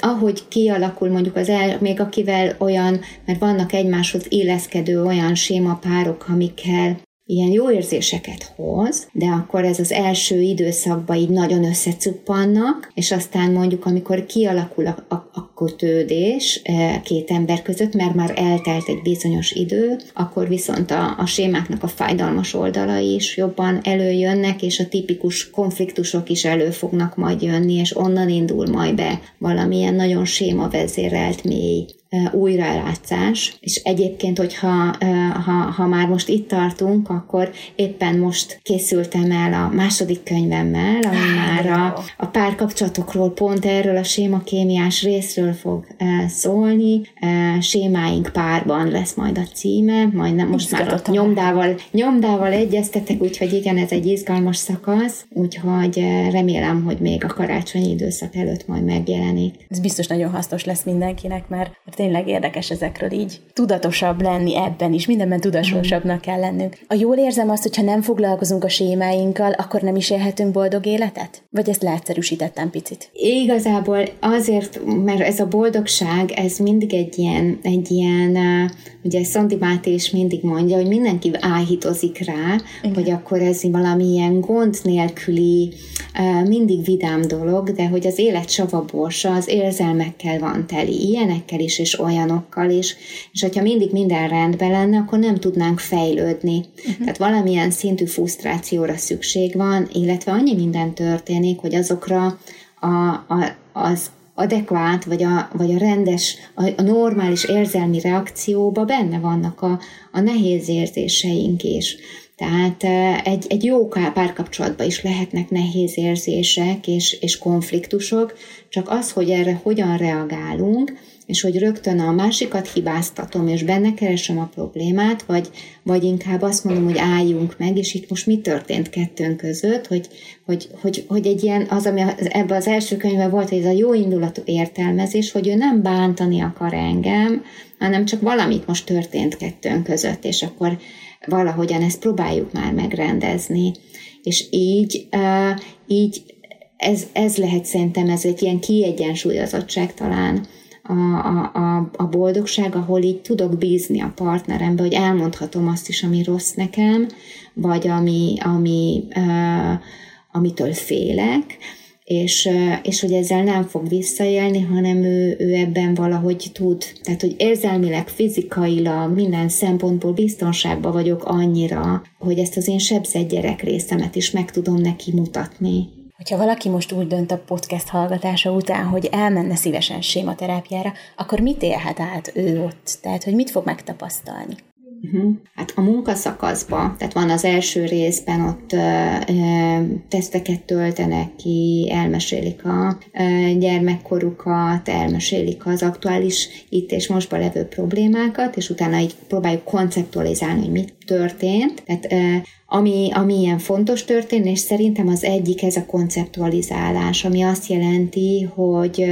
ahogy kialakul mondjuk még akivel olyan, mert vannak egymáshoz illeszkedő olyan sémapárok, amikkel ilyen jó érzéseket hoz, de akkor ez az első időszakban így nagyon összecuppannak, és aztán mondjuk, amikor kialakul a kötődés két ember között, mert már eltelt egy bizonyos idő, akkor viszont a sémáknak a fájdalmas oldalai is jobban előjönnek, és a tipikus konfliktusok is elő fognak majd jönni, és onnan indul majd be valamilyen nagyon sémavezérelt mély újralátszás, és egyébként, hogyha ha már most itt tartunk, akkor éppen most készültem el a második könyvemmel, ami már a párkapcsolatokról, pont erről a sémakémiás részről fog szólni. Sémáink párban lesz majd a címe, majdnem most már nyomdával egyeztetek, úgyhogy igen, ez egy izgalmas szakasz, úgyhogy remélem, hogy még a karácsonyi időszak előtt majd megjelenik. Ez biztos nagyon hasznos lesz mindenkinek, mert tényleg érdekes ezekről így tudatosabb lenni ebben is, mindenben tudatosabbnak kell lennünk. A jól érzem azt, hogyha nem foglalkozunk a sémáinkkal, akkor nem is élhetünk boldog életet? Vagy ezt leegyszerűsítettem picit? Igazából azért, mert ez a boldogság, ez mindig egy ilyen ugye Szandi Máté is mindig mondja, hogy mindenki áhítozik rá, igen, hogy akkor ez valamilyen gond nélküli, mindig vidám dolog, de hogy az élet savaborsa az érzelmekkel van teli, ilyenekkel is, és olyanokkal is, és hogyha mindig minden rendben lenne, akkor nem tudnánk fejlődni. Uh-huh. Tehát valamilyen szintű frusztrációra szükség van, illetve annyi minden történik, hogy azokra az adekvát, vagy a rendes, a normális érzelmi reakcióba benne vannak a nehéz érzéseink is. Tehát egy jó párkapcsolatban is lehetnek nehéz érzések és konfliktusok, csak az, hogy erre hogyan reagálunk, és hogy rögtön a másikat hibáztatom, és benne keresem a problémát, vagy inkább azt mondom, hogy álljunk meg, és itt most mi történt kettőnk között, hogy egy ilyen, az, ami ebben az első könyvben volt, hogy ez a jó indulatú értelmezés, hogy ő nem bántani akar engem, hanem csak valamit most történt kettőnk között, és akkor valahogyan ezt próbáljuk már megrendezni. És így ez lehet, szerintem ez egy ilyen kiegyensúlyozottság talán, a boldogság, ahol így tudok bízni a partnerembe, hogy elmondhatom azt is, ami rossz nekem, vagy amitől félek, és hogy ezzel nem fog visszaélni, hanem ő ebben valahogy tud. Tehát, hogy érzelmileg, fizikailag, minden szempontból biztonságban vagyok annyira, hogy ezt az én sebzett gyerek részemet is meg tudom neki mutatni. Hogyha valaki most úgy dönt a podcast hallgatása után, hogy elmenne szívesen sématerápiára, akkor mit élhet át ő ott? Tehát, hogy mit fog megtapasztalni? Hát a munkaszakaszban, tehát van az első részben, ott teszteket töltenek ki, elmesélik a gyermekkorukat, elmesélik az aktuális itt és mostban levő problémákat, és utána így próbáljuk konceptualizálni, hogy mit történt. Tehát ami ilyen fontos történés, szerintem az egyik ez a konceptualizálás, ami azt jelenti, hogy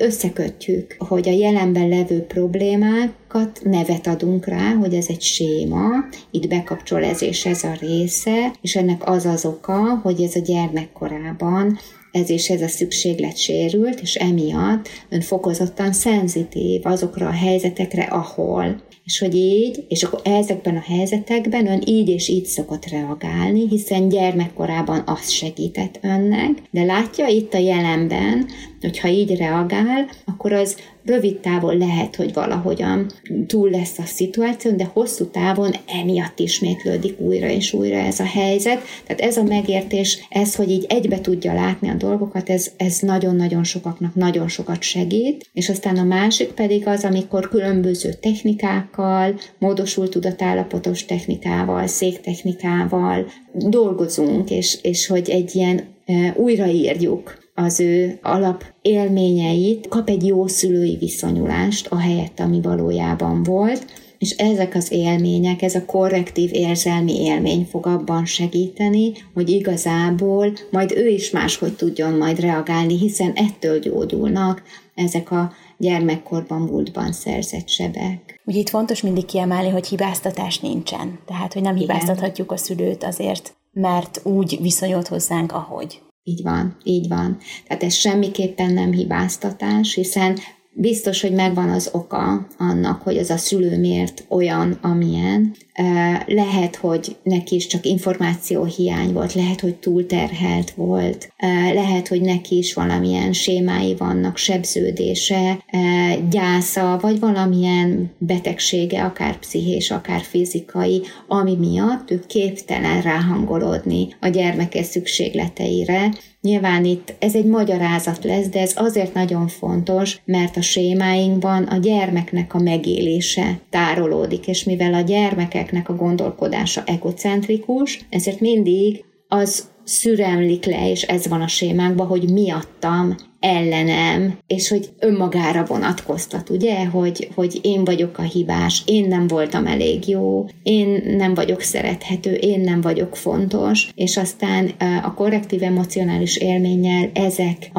összekötjük, hogy a jelenben levő problémákat nevet adunk rá, hogy ez egy séma, itt bekapcsol ez és ez a része, és ennek az oka, hogy ez a gyermekkorában ez és ez a szükséglet sérült, és emiatt ön fokozottan szenzitív azokra a helyzetekre, ahol. És hogy így, és akkor ezekben a helyzetekben ön így és így szokott reagálni, hiszen gyermekkorában az segített önnek, de látja itt a jelenben, hogyha így reagál, akkor az rövid távon lehet, hogy valahogyan túl lesz a szituáción, de hosszú távon emiatt ismétlődik újra és újra ez a helyzet. Tehát ez a megértés, ez, hogy így egybe tudja látni a dolgokat, ez nagyon-nagyon sokaknak nagyon sokat segít. És aztán a másik pedig az, amikor különböző technikákkal, módosult tudatállapotos technikával, széktechnikával dolgozunk, és hogy egy ilyen újraírjuk az ő alap élményeit, kap egy jó szülői viszonyulást ahelyett, ami valójában volt, és ezek az élmények, ez a korrektív érzelmi élmény fog abban segíteni, hogy igazából majd ő is máshogy tudjon majd reagálni, hiszen ettől gyógyulnak ezek a gyermekkorban, múltban szerzett sebek. Ugye itt fontos mindig kiemelni, hogy hibáztatás nincsen. Tehát, hogy nem hibáztathatjuk a szülőt azért, mert úgy viszonyult hozzánk, ahogy. Így van, így van. Tehát ez semmiképpen nem hibáztatás, hiszen biztos, hogy megvan az oka annak, hogy az a szülő miért olyan, amilyen. Lehet, hogy neki is csak információhiány volt, lehet, hogy túlterhelt volt, lehet, hogy neki is valamilyen sémái vannak, sebződése, gyásza, vagy valamilyen betegsége, akár pszichés, akár fizikai, ami miatt ő képtelen ráhangolódni a gyermeke szükségleteire. Nyilván itt ez egy magyarázat lesz, de ez azért nagyon fontos, mert a sémáinkban a gyermeknek a megélése tárolódik, és mivel a gyermekeknek a gondolkodása egocentrikus, ezért mindig az szüremlik le, és ez van a sémánkban, hogy miattam, ellenem, és hogy önmagára vonatkoztat, ugye, hogy én vagyok a hibás, én nem voltam elég jó, én nem vagyok szerethető, én nem vagyok fontos, és aztán a korrektív emocionális élménnyel ezek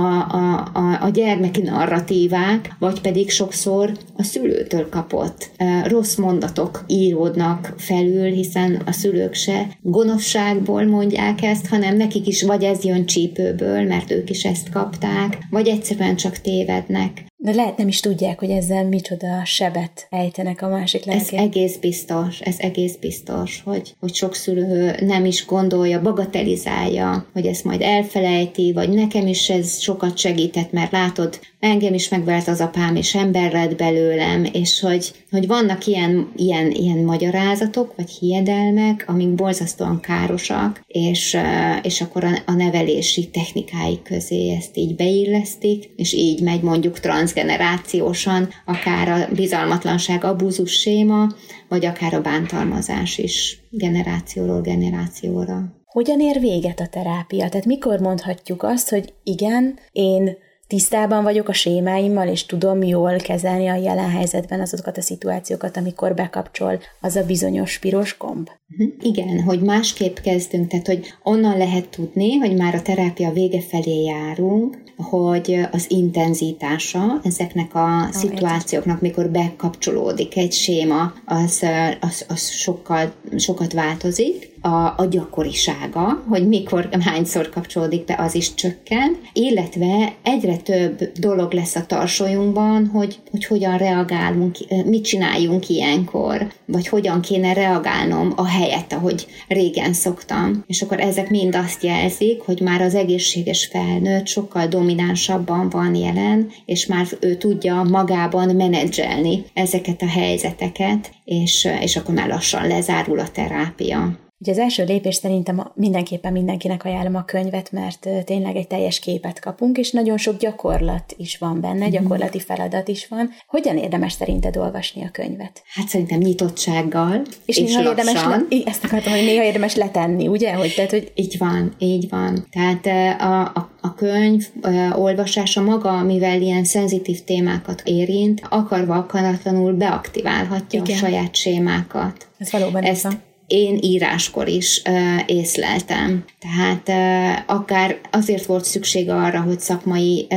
a gyermeki narratívák, vagy pedig sokszor a szülőtől kapott rossz mondatok íródnak felül, hiszen a szülők se gonoszságból mondják ezt, hanem nekik is vagy ez jön csípőből, mert ők is ezt kapták, vagy egyszerűen csak tévednek. De lehet nem is tudják, hogy ezzel micsoda sebet ejtenek a másik lelkén. Ez egész biztos, hogy sok szülő nem is gondolja, bagatelizálja, hogy ezt majd elfelejti, vagy nekem is ez sokat segített, mert látod, engem is megvert az apám, és ember lett belőlem, és hogy vannak ilyen magyarázatok, vagy hiedelmek, amik borzasztóan károsak, és akkor a nevelési technikái közé ezt így beillesztik, és így megy mondjuk transgenerációsan, akár a bizalmatlanság, abúzus séma, vagy akár a bántalmazás is generációról generációra. Hogyan ér véget a terápia? Tehát mikor mondhatjuk azt, hogy igen, én tisztában vagyok a sémáimmal, és tudom jól kezelni a jelen helyzetben azokat a szituációkat, amikor bekapcsol az a bizonyos piros gomb? Igen, hogy másképp kezdünk, tehát hogy onnan lehet tudni, hogy már a terápia vége felé járunk, hogy az intenzitása ezeknek a szituációknak, mikor bekapcsolódik egy séma, az sokat változik. A gyakorisága, hogy mikor, hányszor kapcsolódik be, az is csökken, illetve egyre több dolog lesz a tarsolyunkban, hogy hogyan reagálunk, mit csináljunk ilyenkor, vagy hogyan kéne reagálnom a helyet, ahogy régen szoktam. És akkor ezek mind azt jelzik, hogy már az egészséges felnőtt sokkal dominánsabban van jelen, és már ő tudja magában menedzselni ezeket a helyzeteket, és akkor már lassan lezárul a terápia. Ugye az első lépés szerintem mindenképpen mindenkinek ajánlom a könyvet, mert tényleg egy teljes képet kapunk, és nagyon sok gyakorlat is van benne, gyakorlati feladat is van. Hogyan érdemes szerinted olvasni a könyvet? Hát szerintem nyitottsággal, és néha lassan. Ezt akartam, hogy néha érdemes letenni, ugye? Tehát, hogy... Így van. Tehát a könyv olvasása maga, mivel ilyen szenzitív témákat érint, akarva akaratlanul beaktiválhatja a saját sémákat. Ez valóban ez van. Én íráskor is észleltem. Tehát akár azért volt szükség arra, hogy szakmai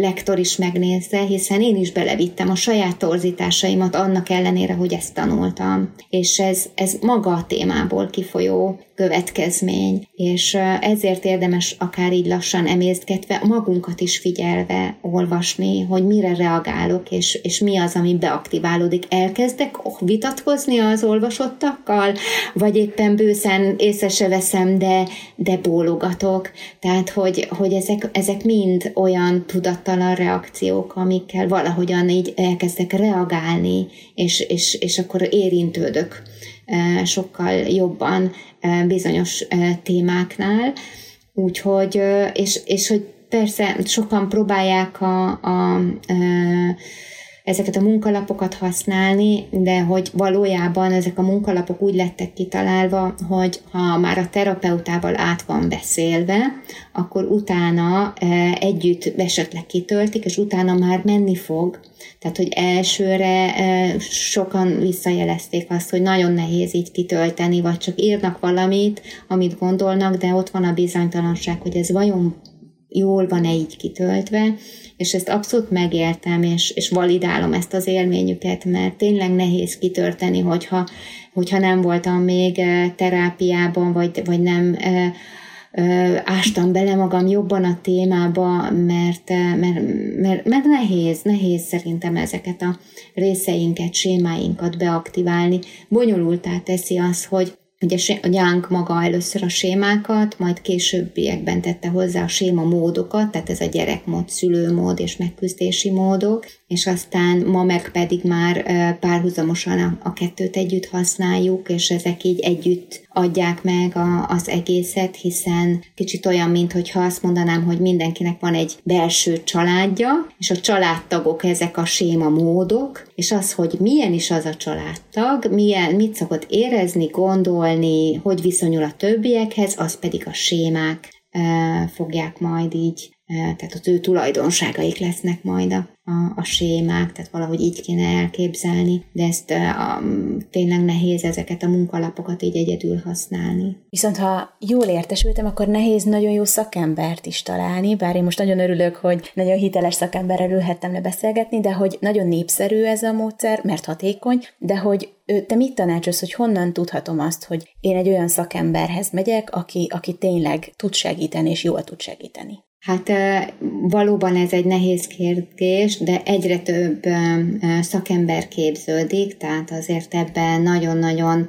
lektor is megnézze, hiszen én is belevittem a saját torzításaimat annak ellenére, hogy ezt tanultam. És ez maga a témából kifolyó következmény, és ezért érdemes akár így lassan emészgetve, magunkat is figyelve olvasni, hogy mire reagálok, és mi az, ami beaktiválódik. Elkezdek vitatkozni az olvasottakkal, vagy éppen bőszen észre se veszem, de bólogatok. Tehát, hogy ezek mind olyan tudattalan reakciók, amikkel valahogyan így elkezdek reagálni, és akkor érintődök sokkal jobban bizonyos témáknál. Úgyhogy, és hogy persze sokan próbálják ezeket a munkalapokat használni, de hogy valójában ezek a munkalapok úgy lettek kitalálva, hogy ha már a terapeutával át van beszélve, akkor utána együtt esetleg kitöltik, és utána már menni fog. Tehát, hogy elsőre sokan visszajelezték azt, hogy nagyon nehéz így kitölteni, vagy csak írnak valamit, amit gondolnak, de ott van a bizonytalanság, hogy ez vajon jól van-e így kitöltve, és ezt abszolút megértem, és validálom ezt az élményüket, mert tényleg nehéz kitölteni, hogyha nem voltam még terápiában, vagy nem ástam bele magam jobban a témába, mert nehéz szerintem ezeket a részeinket, sémáinkat beaktiválni. Bonyolultá teszi az, hogy ugye a Young maga először a sémákat, majd későbbiekben tette hozzá a séma módokat, tehát ez a gyerekmód, szülőmód és megküzdési módok, és aztán ma meg pedig már párhuzamosan a kettőt együtt használjuk, és ezek így együtt adják meg az egészet, hiszen kicsit olyan, mintha azt mondanám, hogy mindenkinek van egy belső családja, és a családtagok ezek a séma módok, és az, hogy milyen is az a családtag, mit szokott érezni, gondolni, hogy viszonyul a többiekhez, az pedig a sémák fogják majd így, tehát az ő tulajdonságaik lesznek majd a sémák, tehát valahogy így kéne elképzelni, de ezt tényleg nehéz ezeket a munkalapokat így egyedül használni. Viszont ha jól értesültem, akkor nehéz nagyon jó szakembert is találni, bár én most nagyon örülök, hogy nagyon hiteles szakemberrel ülhettem le beszélgetni, de hogy nagyon népszerű ez a módszer, mert hatékony, de hogy te mit tanácsolsz, hogy honnan tudhatom azt, hogy én egy olyan szakemberhez megyek, aki tényleg tud segíteni és jól tud segíteni? Hát valóban ez egy nehéz kérdés, de egyre több szakember képződik, tehát azért ebben nagyon-nagyon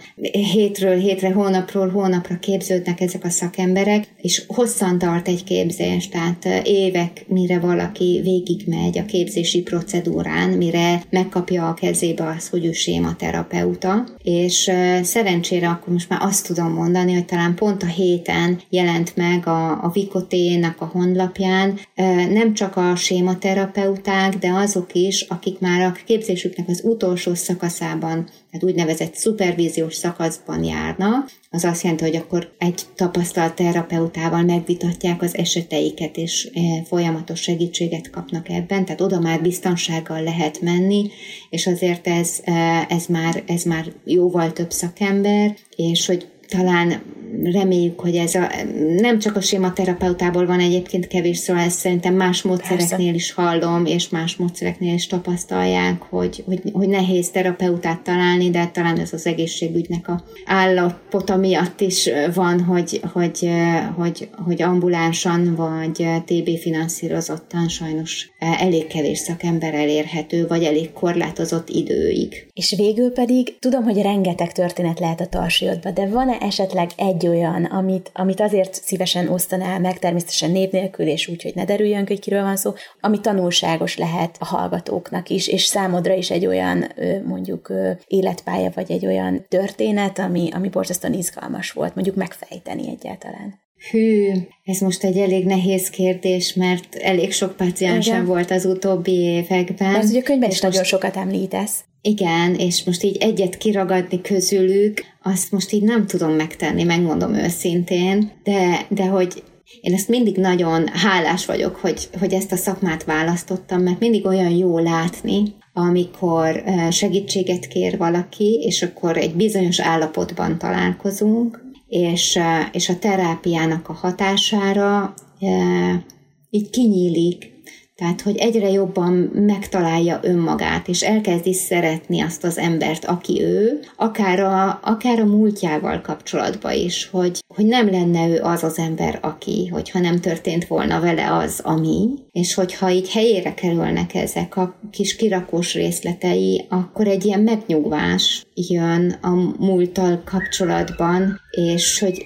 hétről hétre, hónapról hónapra képződnek ezek a szakemberek, és hosszan tart egy képzés, tehát évek, mire valaki végigmegy a képzési procedúrán, mire megkapja a kezébe azt, hogy ő sématerapeuta, és szerencsére akkor most már azt tudom mondani, hogy talán pont a héten jelent meg a Vikoténak a honlapján, nem csak a sématerapeuták, de azok is, akik már a képzésüknek az utolsó szakaszában, tehát úgynevezett szupervíziós szakaszban járnak, az azt jelenti, hogy akkor egy tapasztalt terapeutával megvitatják az eseteiket, és folyamatos segítséget kapnak ebben, tehát oda már biztonsággal lehet menni, és azért ez már jóval több szakember, és hogy talán reméljük, hogy ez nem csak a sématerapeutából van egyébként kevés, szóval ezt szerintem más módszereknél Persze. is hallom, és más módszereknél is tapasztalják, hogy nehéz terapeutát találni, de talán ez az egészségügynek a állapota miatt is van, hogy ambulánsan vagy TB finanszírozottan sajnos elég kevés szakember elérhető, vagy elég korlátozott időig. És végül pedig tudom, hogy rengeteg történet lehet a tarsolyodban, de van-e esetleg egy olyan, amit azért szívesen osztanál meg, természetesen név nélkül, és úgy, hogy ne derüljön, hogy kiről van szó, ami tanulságos lehet a hallgatóknak is, és számodra is egy olyan, mondjuk, életpálya, vagy egy olyan történet, ami borzasztóan izgalmas volt, mondjuk megfejteni egyáltalán. Hű, ez most egy elég nehéz kérdés, mert elég sok páciensem volt az utóbbi években. Mert ugye a könyvben is nagyon sokat említesz. Igen, és most így egyet kiragadni közülük, azt most így nem tudom megtenni, megmondom őszintén, de hogy én ezt mindig nagyon hálás vagyok, hogy ezt a szakmát választottam, mert mindig olyan jó látni, amikor segítséget kér valaki, és akkor egy bizonyos állapotban találkozunk, és a terápiának a hatására így kinyílik. Tehát, hogy egyre jobban megtalálja önmagát, és elkezdi szeretni azt az embert, aki ő, akár a múltjával kapcsolatban is, hogy nem lenne ő az az ember, aki, hogyha nem történt volna vele az, ami, és hogyha így helyére kerülnek ezek a kis kirakós részletei, akkor egy ilyen megnyugvás jön a múlttal kapcsolatban, és hogy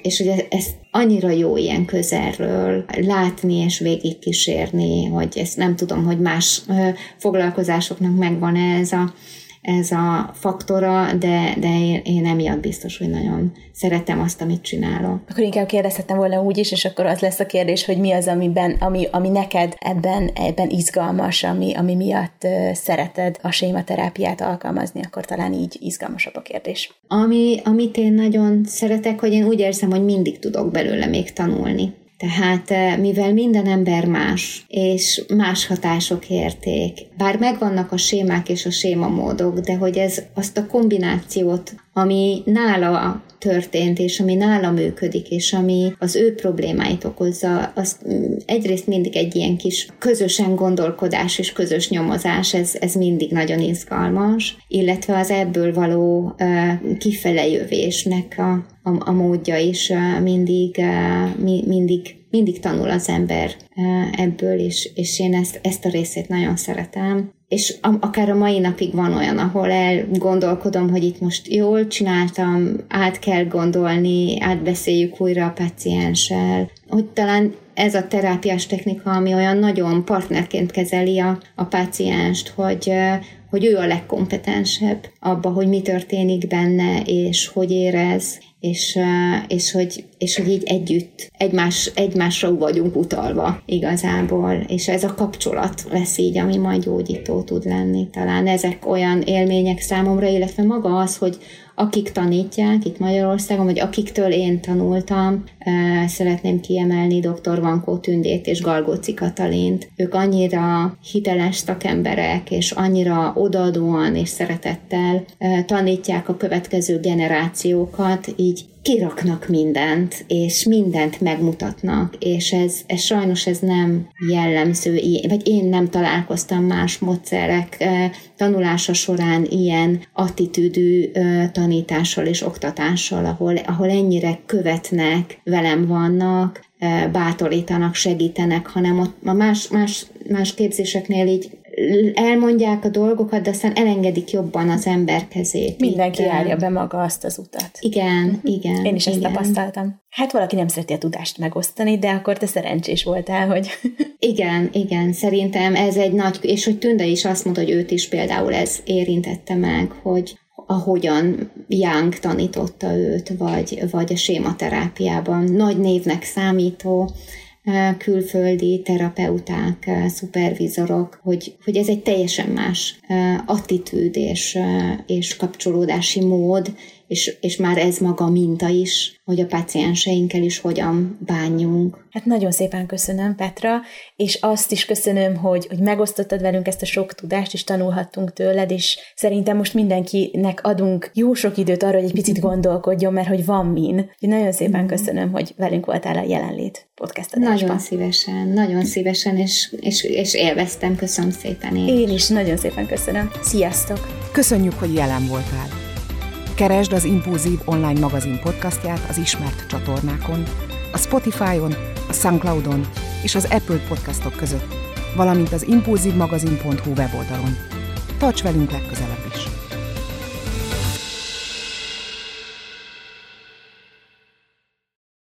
ezt annyira jó ilyen közelről látni és végigkísérni, hogy ezt nem tudom, hogy más foglalkozásoknak megvan ez a faktora, de én emiatt biztos, hogy nagyon szeretem azt, amit csinálok. Akkor inkább kérdezhettem volna úgy is, és akkor az lesz a kérdés, hogy mi az, ami neked ebben izgalmas, ami miatt szereted a sématerápiát alkalmazni, akkor talán így izgalmasabb a kérdés. Amit én nagyon szeretek, hogy én úgy érzem, hogy mindig tudok belőle még tanulni. Tehát mivel minden ember más, és más hatások érték, bár megvannak a sémák és a sémamódok, de hogy ez azt a kombinációt, ami nála történt, és ami nála működik, és ami az ő problémáit okozza, az egyrészt mindig egy ilyen kis közösen gondolkodás és közös nyomozás, ez mindig nagyon izgalmas, illetve az ebből való kifelejövésnek a módja is mindig tanul az ember ebből, és én ezt a részét nagyon szeretem. És akár a mai napig van olyan, ahol elgondolkodom, hogy itt most jól csináltam, át kell gondolni, átbeszéljük újra a pacienssel. Hogy talán ez a terápiás technika, ami olyan nagyon partnerként kezeli a pácienst, hogy ő a legkompetensebb abba, hogy mi történik benne, és hogy érez, és hogy így együtt, egymásra vagyunk utalva igazából, és ez a kapcsolat lesz így, ami majd gyógyító tud lenni. Talán ezek olyan élmények számomra, illetve maga az, hogy akik tanítják itt Magyarországon, vagy akiktől én tanultam, szeretném kiemelni dr. Vankó Tündét és Galgóci Katalint. Ők annyira hiteles szakemberek, és annyira odaadóan és szeretettel tanítják a következő generációkat, így kiraknak mindent, és mindent megmutatnak, és ez sajnos ez nem jellemző, vagy én nem találkoztam más módszerek tanulása során ilyen attitűdű tanítással és oktatással, ahol ennyire követnek, velem vannak, bátorítanak, segítenek, hanem ott a más képzéseknél így elmondják a dolgokat, de aztán elengedik jobban az ember kezét. Mindenki járja be maga azt az utat. Igen. Én is ezt tapasztaltam. Hát valaki nem szereti a tudást megosztani, de akkor te szerencsés voltál, hogy... Igen, szerintem ez egy nagy... És hogy Tünde is azt mondta, hogy őt is például ez érintette meg, hogy ahogyan Young tanította őt, vagy a sématerápiában nagy névnek számító külföldi terapeuták, szupervizorok, hogy ez egy teljesen más attitűd és kapcsolódási mód, és már ez maga minta is, hogy a pácienseinkkel is hogyan bánjunk. Hát nagyon szépen köszönöm, Petra, és azt is köszönöm, hogy megosztottad velünk ezt a sok tudást, és tanulhattunk tőled, és szerintem most mindenkinek adunk jó sok időt arra, hogy egy picit gondolkodjon, mert hogy van min. Nagyon szépen köszönöm, hogy velünk voltál a Jelenlét podcast adásban. Nagyon szívesen, és élveztem, köszönöm szépen. Én is nagyon szépen köszönöm. Sziasztok! Köszönjük, hogy jelen voltál. Keresd az Impulzív online magazin podcastját az ismert csatornákon, a Spotify-on, a SoundCloud-on és az Apple podcastok között, valamint az impulzívmagazin.hu weboldalon. Tarts velünk legközelebb!